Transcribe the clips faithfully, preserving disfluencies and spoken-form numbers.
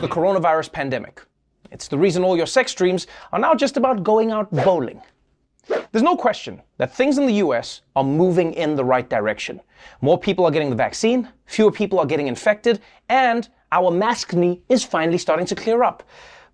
The coronavirus pandemic. It's the reason all your sex dreams are now just about going out bowling. There's no question that things in the U S are moving in the right direction. More people are getting the vaccine, fewer people are getting infected, and our mask knee is finally starting to clear up.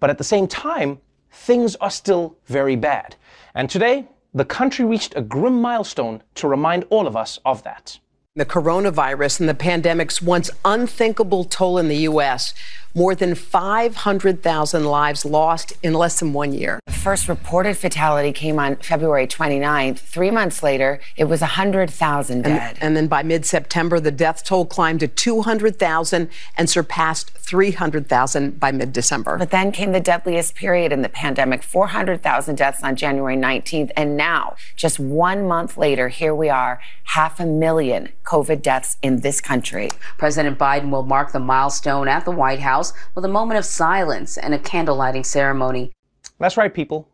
But at the same time, things are still very bad. And today, the country reached a grim milestone to remind all of us of that. The coronavirus and the pandemic's once unthinkable toll in the U S, more than five hundred thousand lives lost in less than one year. The first reported fatality came on February twenty-ninth. Three months later, it was one hundred thousand dead. And, and then by mid-September, the death toll climbed to two hundred thousand and surpassed three hundred thousand by mid-December. But then came the deadliest period in the pandemic, four hundred thousand deaths on January nineteenth. And now, just one month later, here we are, half a million COVID deaths in this country. President Biden will mark the milestone at the White House with a moment of silence and a candle lighting ceremony. That's right, people.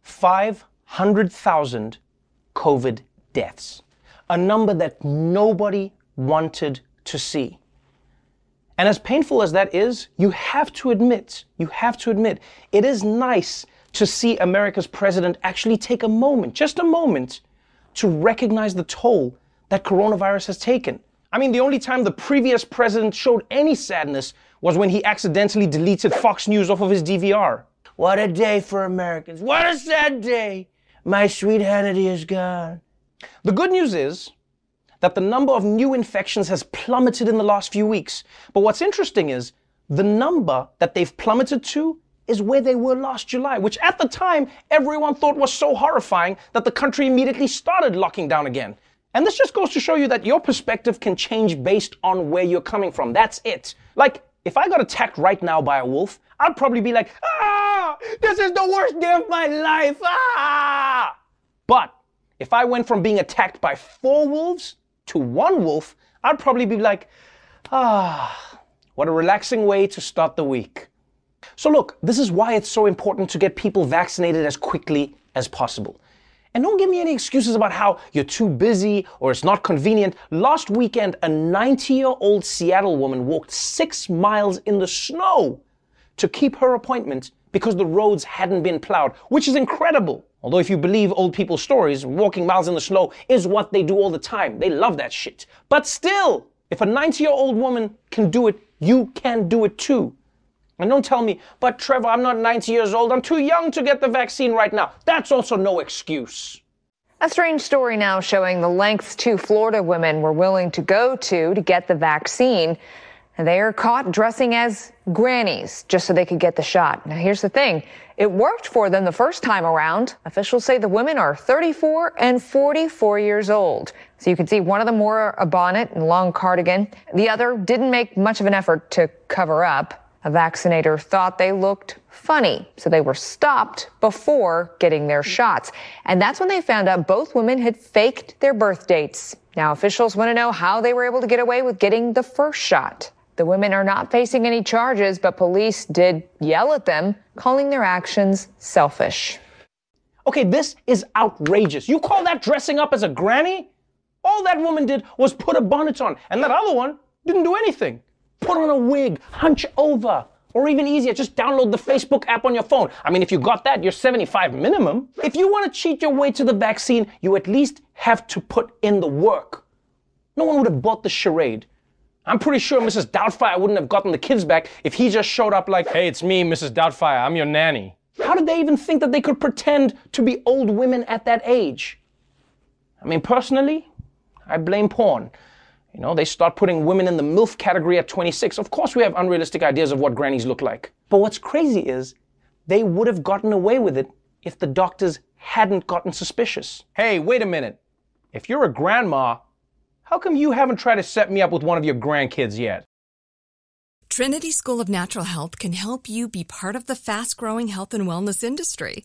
five hundred thousand COVID deaths. A number that nobody wanted to see. And as painful as that is, you have to admit, you have to admit, it is nice to see America's president actually take a moment, just a moment, to recognize the toll that coronavirus has taken. I mean, the only time the previous president showed any sadness was when he accidentally deleted Fox News off of his D V R. What a day for Americans. What a sad day. My sweet Hannity is gone. The good news is that the number of new infections has plummeted in the last few weeks. But what's interesting is the number that they've plummeted to is where they were last July, which at the time everyone thought was so horrifying that the country immediately started locking down again. And this just goes to show you that your perspective can change based on where you're coming from. That's it. Like, if I got attacked right now by a wolf, I'd probably be like, ah, this is the worst day of my life, ah! But if I went from being attacked by four wolves to one wolf, I'd probably be like, ah, what a relaxing way to start the week. So look, this is why it's so important to get people vaccinated as quickly as possible. And don't give me any excuses about how you're too busy or it's not convenient. Last weekend, a ninety-year-old Seattle woman walked six miles in the snow to keep her appointment because the roads hadn't been plowed, which is incredible. Although if you believe old people's stories, walking miles in the snow is what they do all the time. They love that shit. But still, if a ninety-year-old woman can do it, you can do it too. And don't tell me, but Trevor, I'm not ninety years old. I'm too young to get the vaccine right now. That's also no excuse. A strange story now showing the lengths two Florida women were willing to go to to get the vaccine. And they are caught dressing as grannies just so they could get the shot. Now, here's the thing. It worked for them the first time around. Officials say the women are thirty-four and forty-four years old. So you can see one of them wore a bonnet and long cardigan. The other didn't make much of an effort to cover up. A vaccinator thought they looked funny, so they were stopped before getting their shots. And that's when they found out both women had faked their birth dates. Now, officials want to know how they were able to get away with getting the first shot. The women are not facing any charges, but police did yell at them, calling their actions selfish. Okay, this is outrageous. You call that dressing up as a granny? All that woman did was put a bonnet on, and that other one didn't do anything. Put on a wig, hunch over, Or even easier, just download the Facebook app on your phone. I mean, if you got that, you're seventy-five minimum. If you want to cheat your way to the vaccine, you at least have to put in the work. No one would have bought the charade. I'm pretty sure Missus Doubtfire wouldn't have gotten the kids back if he just showed up like, "Hey, it's me, Missus Doubtfire, I'm your nanny." How did they even think that they could pretend to be old women at that age? I mean, personally, I blame porn. You know, they start putting women in the MILF category at twenty-six. Of course we have unrealistic ideas of what grannies look like. But what's crazy is, they would have gotten away with it if the doctors hadn't gotten suspicious. Hey, wait a minute. If you're a grandma, how come you haven't tried to set me up with one of your grandkids yet? Trinity School of Natural Health can help you be part of the fast-growing health and wellness industry.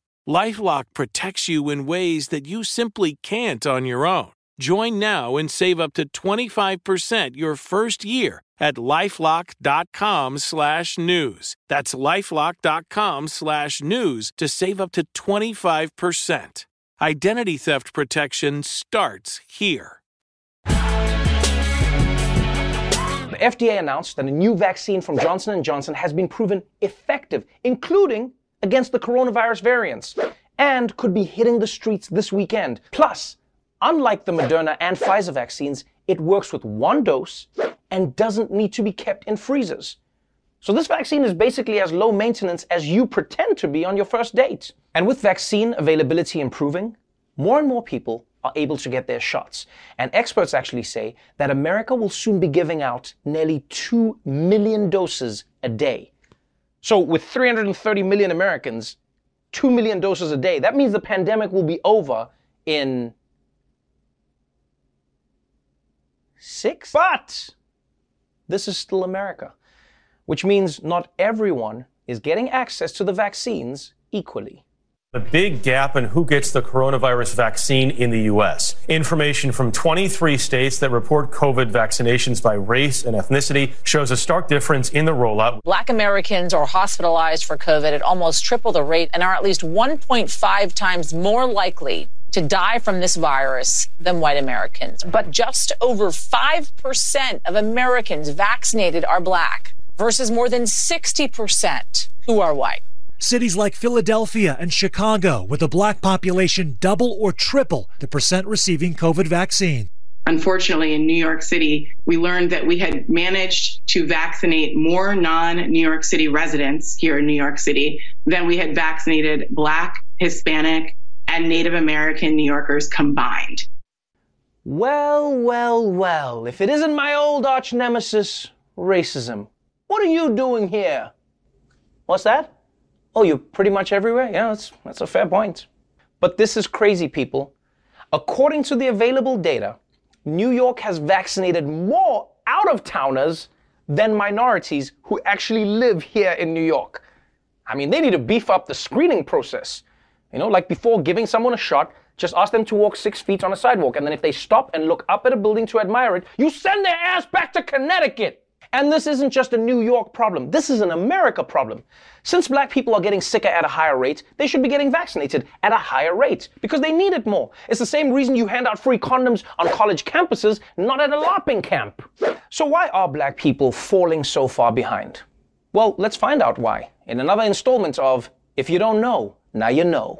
LifeLock protects you in ways that you simply can't on your own. Join now and save up to twenty-five percent your first year at LifeLock dot com slash news. That's LifeLock dot com slash news to save up to twenty-five percent. Identity theft protection starts here. The F D A announced that a new vaccine from Johnson and Johnson has been proven effective, including against the coronavirus variants, and could be hitting the streets this weekend. Plus, unlike the Moderna and Pfizer vaccines, it works with one dose and doesn't need to be kept in freezers. So this vaccine is basically as low maintenance as you pretend to be on your first date. And with vaccine availability improving, more and more people are able to get their shots. And experts actually say that America will soon be giving out nearly two million doses a day. So with three hundred thirty million Americans, two million doses a day, that means the pandemic will be over in six. But this is still America, which means not everyone is getting access to the vaccines equally. The big gap in who gets the coronavirus vaccine in the U S. Information from twenty-three states that report COVID vaccinations by race and ethnicity shows a stark difference in the rollout. Black Americans are hospitalized for COVID at almost triple the rate and are at least one point five times more likely to die from this virus than white Americans. But just over five percent of Americans vaccinated are black versus more than sixty percent who are white. Cities like Philadelphia and Chicago, with the black population double or triple the percent receiving COVID vaccine. Unfortunately, in New York City, we learned that we had managed to vaccinate more non-New York City residents here in New York City than we had vaccinated black, Hispanic, and Native American New Yorkers combined. Well, well, well, if it isn't my old arch nemesis, racism. What are you doing here? What's that? Oh, you're pretty much everywhere? Yeah, that's, that's a fair point. But this is crazy, people. According to the available data, New York has vaccinated more out-of-towners than minorities who actually live here in New York. I mean, they need to beef up the screening process. You know, like before giving someone a shot, just ask them to walk six feet on a sidewalk. And then if they stop and look up at a building to admire it, you send their ass back to Connecticut. And this isn't just a New York problem. This is an America problem. Since black people are getting sicker at a higher rate, they should be getting vaccinated at a higher rate because they need it more. It's the same reason you hand out free condoms on college campuses, not at a LARPing camp. So why are black people falling so far behind? Well, let's find out why in another installment of If You Don't Know, Now You Know.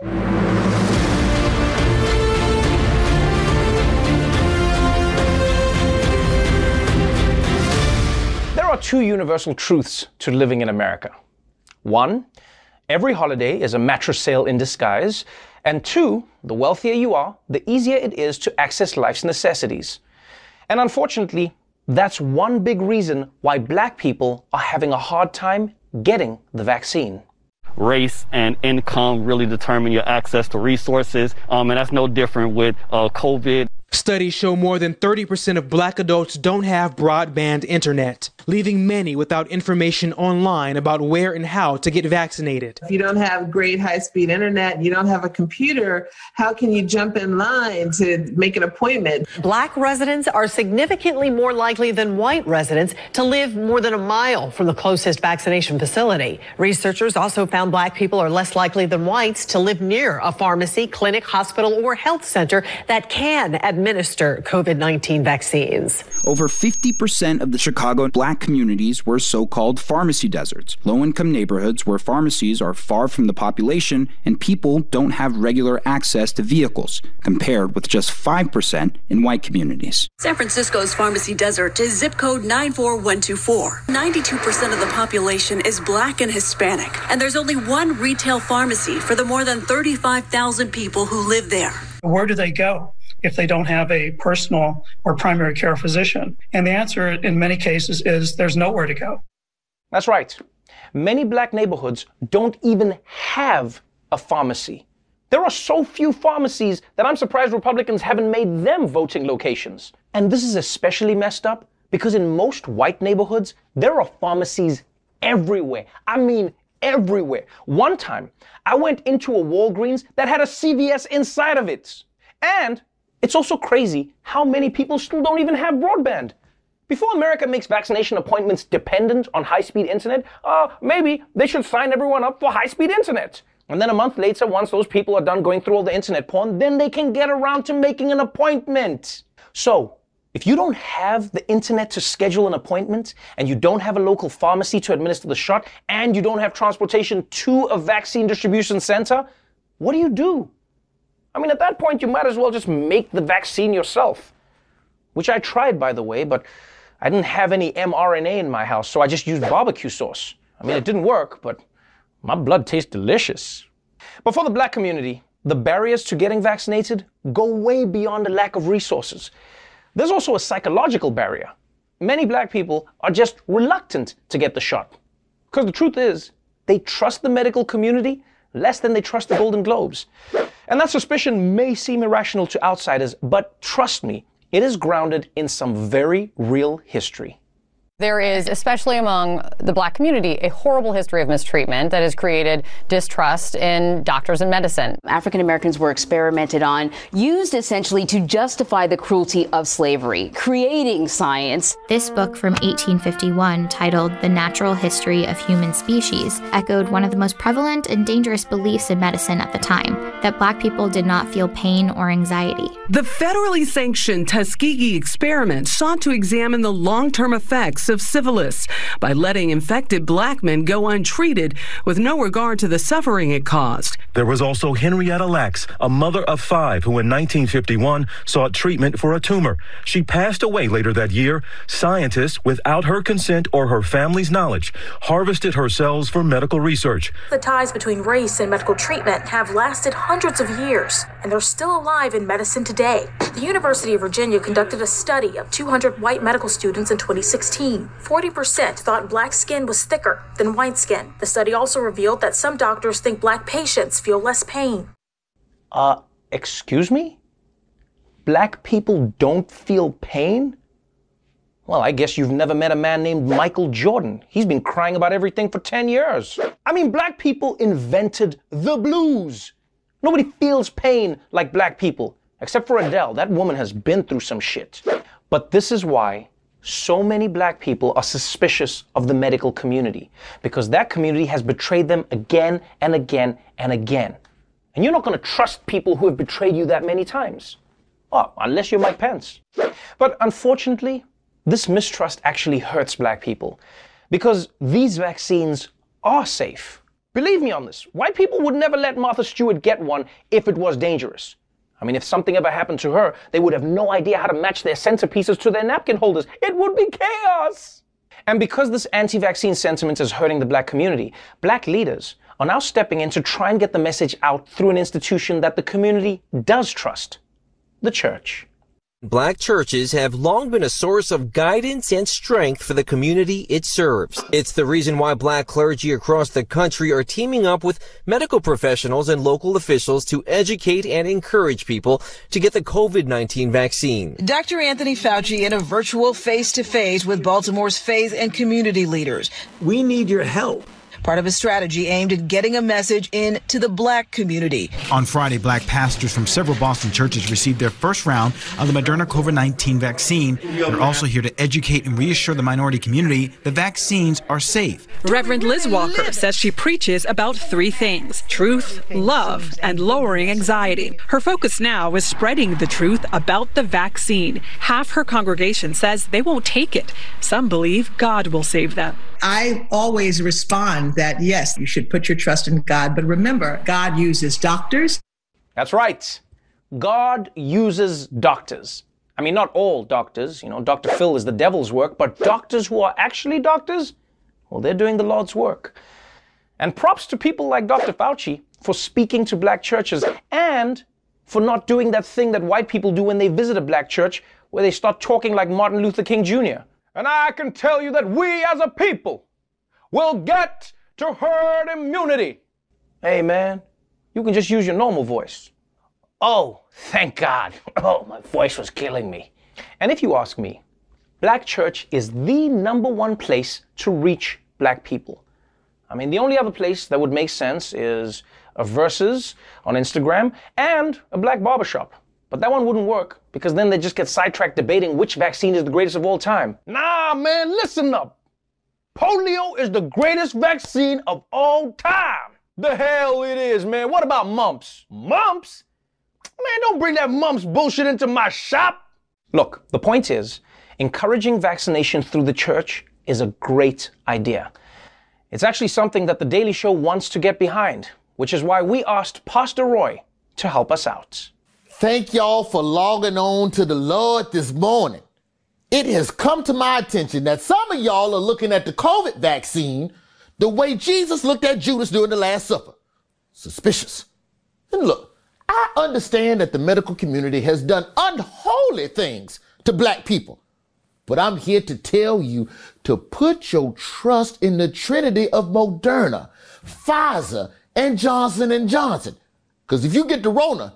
There are two universal truths to living in America. One, every holiday is a mattress sale in disguise. And two, the wealthier you are, the easier it is to access life's necessities. And unfortunately, that's one big reason why black people are having a hard time getting the vaccine. Race and income really determine your access to resources, um, and that's no different with uh, COVID. Studies show more than thirty percent of black adults don't have broadband internet, leaving many without information online about where and how to get vaccinated. If you don't have great high-speed internet, you don't have a computer, how can you jump in line to make an appointment? Black residents are significantly more likely than white residents to live more than a mile from the closest vaccination facility. Researchers also found black people are less likely than whites to live near a pharmacy, clinic, hospital, or health center that can administer administer COVID nineteen vaccines. Over fifty percent of the Chicago black communities were so-called pharmacy deserts, low-income neighborhoods where pharmacies are far from the population and people don't have regular access to vehicles, compared with just five percent in white communities. San Francisco's pharmacy desert is zip code nine four one two four. ninety-two percent of the population is black and Hispanic, and there's only one retail pharmacy for the more than thirty-five thousand people who live there. Where do they go if they don't have a personal or primary care physician? And the answer in many cases is there's nowhere to go. That's right. Many black neighborhoods don't even have a pharmacy. There are so few pharmacies that I'm surprised Republicans haven't made them voting locations. And this is especially messed up because in most white neighborhoods, there are pharmacies everywhere. I mean, everywhere. One time, I went into a Walgreens that had a C V S inside of it. And it's also crazy how many people still don't even have broadband. Before America makes vaccination appointments dependent on high-speed internet, uh, maybe they should sign everyone up for high-speed internet. And then a month later, once those people are done going through all the internet porn, then they can get around to making an appointment. So, if you don't have the internet to schedule an appointment, and you don't have a local pharmacy to administer the shot, and you don't have transportation to a vaccine distribution center, what do you do? I mean, at that point, you might as well just make the vaccine yourself, which I tried, by the way, but I didn't have any mRNA in my house, so I just used barbecue sauce. I mean, it didn't work, but my blood tastes delicious. But for the black community, the barriers to getting vaccinated go way beyond a lack of resources. There's also a psychological barrier. Many black people are just reluctant to get the shot, because the truth is, they trust the medical community less than they trust the Golden Globes. And that suspicion may seem irrational to outsiders, but trust me, it is grounded in some very real history. There is, especially among the black community, a horrible history of mistreatment that has created distrust in doctors and medicine. African Americans were experimented on, used essentially to justify the cruelty of slavery, creating science. This book from eighteen fifty-one, titled The Natural History of Human Species, echoed one of the most prevalent and dangerous beliefs in medicine at the time, that black people did not feel pain or anxiety. The federally sanctioned Tuskegee experiment sought to examine the long-term effects of syphilis by letting infected black men go untreated with no regard to the suffering it caused. There was also Henrietta Lacks, a mother of five who in nineteen fifty-one sought treatment for a tumor. She passed away later that year. Scientists, without her consent or her family's knowledge, harvested her cells for medical research. The ties between race and medical treatment have lasted hundreds of years, and they're still alive in medicine today. The University of Virginia conducted a study of two hundred white medical students in twenty sixteen. forty percent thought black skin was thicker than white skin. The study also revealed that some doctors think black patients feel less pain. Uh, excuse me? Black people don't feel pain? Well, I guess you've never met a man named Michael Jordan. He's been crying about everything for ten years. I mean, black people invented the blues. Nobody feels pain like black people, except for Adele. That woman has been through some shit. But this is why so many black people are suspicious of the medical community, because that community has betrayed them again and again and again. And you're not going to trust people who have betrayed you that many times. Oh, unless you're Mike Pence. But unfortunately, this mistrust actually hurts black people, because these vaccines are safe. Believe me on this. White people would never let Martha Stewart get one if it was dangerous. I mean, if something ever happened to her, they would have no idea how to match their centerpieces to their napkin holders. It would be chaos. And because this anti-vaccine sentiment is hurting the black community, black leaders are now stepping in to try and get the message out through an institution that the community does trust: the church. Black churches have long been a source of guidance and strength for the community it serves. It's the reason why black clergy across the country are teaming up with medical professionals and local officials to educate and encourage people to get the COVID nineteen vaccine. Doctor Anthony Fauci in a virtual face-to-face with Baltimore's faith and community leaders. We need your help. Part of a strategy aimed at getting a message in to the black community. On Friday, black pastors from several Boston churches received their first round of the Moderna COVID nineteen vaccine. They're also here to educate and reassure the minority community that vaccines are safe. Reverend Liz Walker says she preaches about three things: truth, love, and lowering anxiety. Her focus now is spreading the truth about the vaccine. Half her congregation says they won't take it. Some believe God will save them. I always respond that, yes, you should put your trust in God, but remember, God uses doctors. That's right. God uses doctors. I mean, not all doctors. You know, Doctor Phil is the devil's work, but doctors who are actually doctors, well, they're doing the Lord's work. And props to people like Doctor Fauci for speaking to black churches and for not doing that thing that white people do when they visit a black church, where they start talking like Martin Luther King Junior And I can tell you that we as a people will get to herd immunity. Hey, man, you can just use your normal voice. Oh, thank God. Oh, my voice was killing me. And if you ask me, black church is the number one place to reach black people. I mean, the only other place that would make sense is a Versus on Instagram and a black barbershop. But that one wouldn't work, because then they just get sidetracked debating which vaccine is the greatest of all time. Nah, man, listen up. Polio is the greatest vaccine of all time. The hell it is, man. What about mumps? Mumps? Man, don't bring that mumps bullshit into my shop. Look, the point is, encouraging vaccination through the church is a great idea. It's actually something that The Daily Show wants to get behind, which is why we asked Pastor Roy to help us out. Thank y'all for logging on to the Lord this morning. It has come to my attention that some of y'all are looking at the COVID vaccine the way Jesus looked at Judas during the Last Supper. Suspicious. And look, I understand that the medical community has done unholy things to black people, but I'm here to tell you to put your trust in the Trinity of Moderna, Pfizer, and Johnson and Johnson. Because if you get the Rona,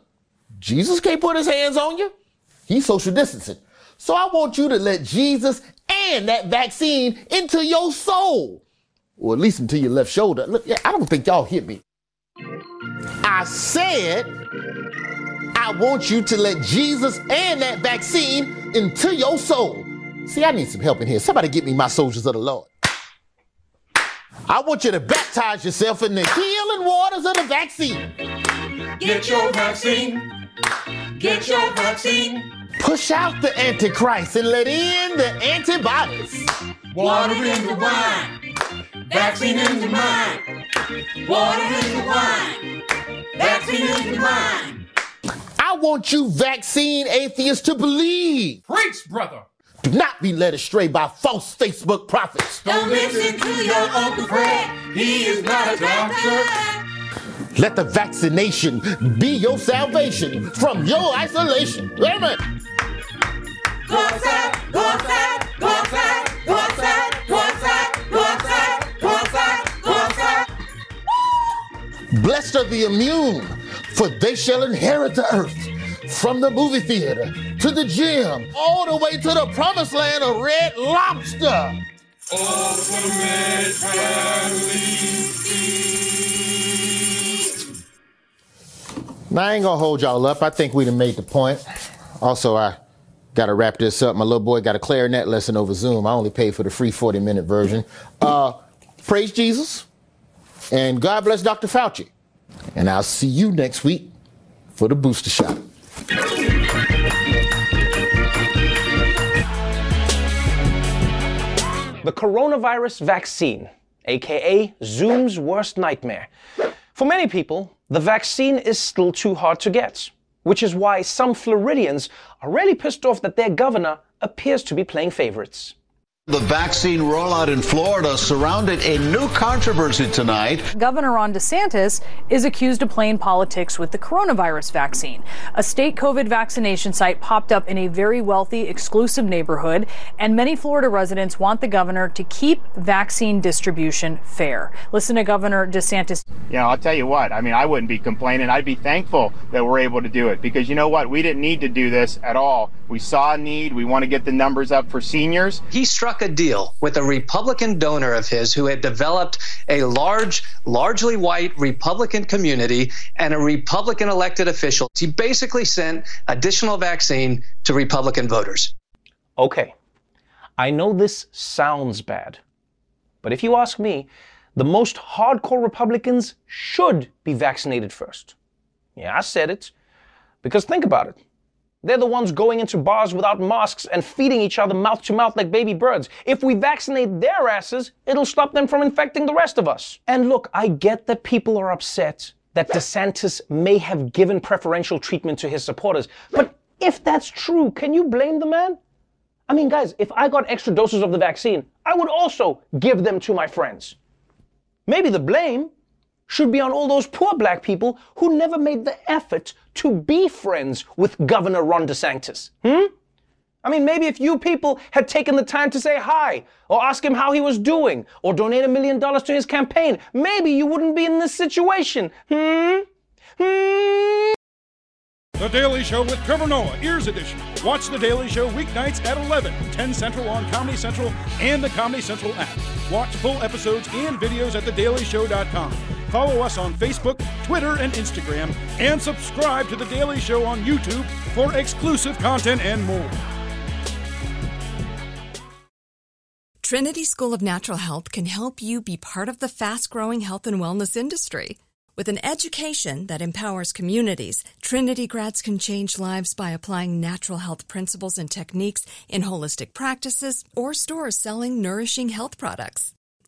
Jesus can't put his hands on you. He's social distancing. So I want you to let Jesus and that vaccine into your soul, or at least into your left shoulder. Look, I don't think y'all hit me. I said, I want you to let Jesus and that vaccine into your soul. See, I need some help in here. Somebody get me my soldiers of the Lord. I want you to baptize yourself in the healing waters of the vaccine. Get your vaccine. Get your vaccine. Push out the Antichrist and let in the antibodies. Water in the wine. Vaccine in the mind. Water in the wine. Vaccine in the mind. I want you vaccine atheists to believe. Preach, brother. Do not be led astray by false Facebook prophets. Don't listen to your Uncle Fred. He is not a doctor. Let the vaccination be your salvation from your isolation. Amen. Go outside, go outside, go outside, go outside, go outside, go outside, go outside, go outside. Blessed are the immune, for they shall inherit the earth. From the movie theater to the gym, all the way to the promised land of Red Lobster. Ultimate family feast. Now, I ain't gonna hold y'all up. I think we done made the point. Also, I gotta wrap this up. My little boy got a clarinet lesson over Zoom. I only paid for the free forty-minute version. Uh, praise Jesus. And God bless Doctor Fauci. And I'll see you next week for the booster shot. The coronavirus vaccine, aka Zoom's worst nightmare. For many people, the vaccine is still too hard to get, which is why some Floridians are really pissed off that their governor appears to be playing favorites. The vaccine rollout in Florida surrounded a new controversy tonight. Governor Ron DeSantis is accused of playing politics with the coronavirus vaccine. A state COVID vaccination site popped up in a very wealthy, exclusive neighborhood, and many Florida residents want the governor to keep vaccine distribution fair. Listen to Governor DeSantis. You know, I'll tell you what, I mean, I wouldn't be complaining. I'd be thankful that we're able to do it because, you know what, we didn't need to do this at all. We saw a need. We want to get the numbers up for seniors. He struck a deal with a Republican donor of his who had developed a large, largely white Republican community and a Republican elected official. He basically sent additional vaccine to Republican voters. Okay, I know this sounds bad, but if you ask me, the most hardcore Republicans should be vaccinated first. Yeah, I said it, because think about it. They're the ones going into bars without masks and feeding each other mouth to mouth like baby birds. If we vaccinate their asses, it'll stop them from infecting the rest of us. And look, I get that people are upset that DeSantis may have given preferential treatment to his supporters. But if that's true, can you blame the man? I mean, guys, if I got extra doses of the vaccine, I would also give them to my friends. Maybe the blame should be on all those poor black people who never made the effort to be friends with Governor Ron DeSantis. Hmm? I mean, maybe if you people had taken the time to say hi, or ask him how he was doing, or donate a million dollars to his campaign, maybe you wouldn't be in this situation. Hmm? Hmm? The Daily Show with Trevor Noah, Ears Edition. Watch The Daily Show weeknights at eleven, ten Central on Comedy Central and the Comedy Central app. Watch full episodes and videos at the daily show dot com. Follow us on Facebook, Twitter, and Instagram, and subscribe to The Daily Show on YouTube for exclusive content and more. Trinity School of Natural Health can help you be part of the fast-growing health and wellness industry. With an education that empowers communities, Trinity grads can change lives by applying natural health principles and techniques in holistic practices or stores selling nourishing health products.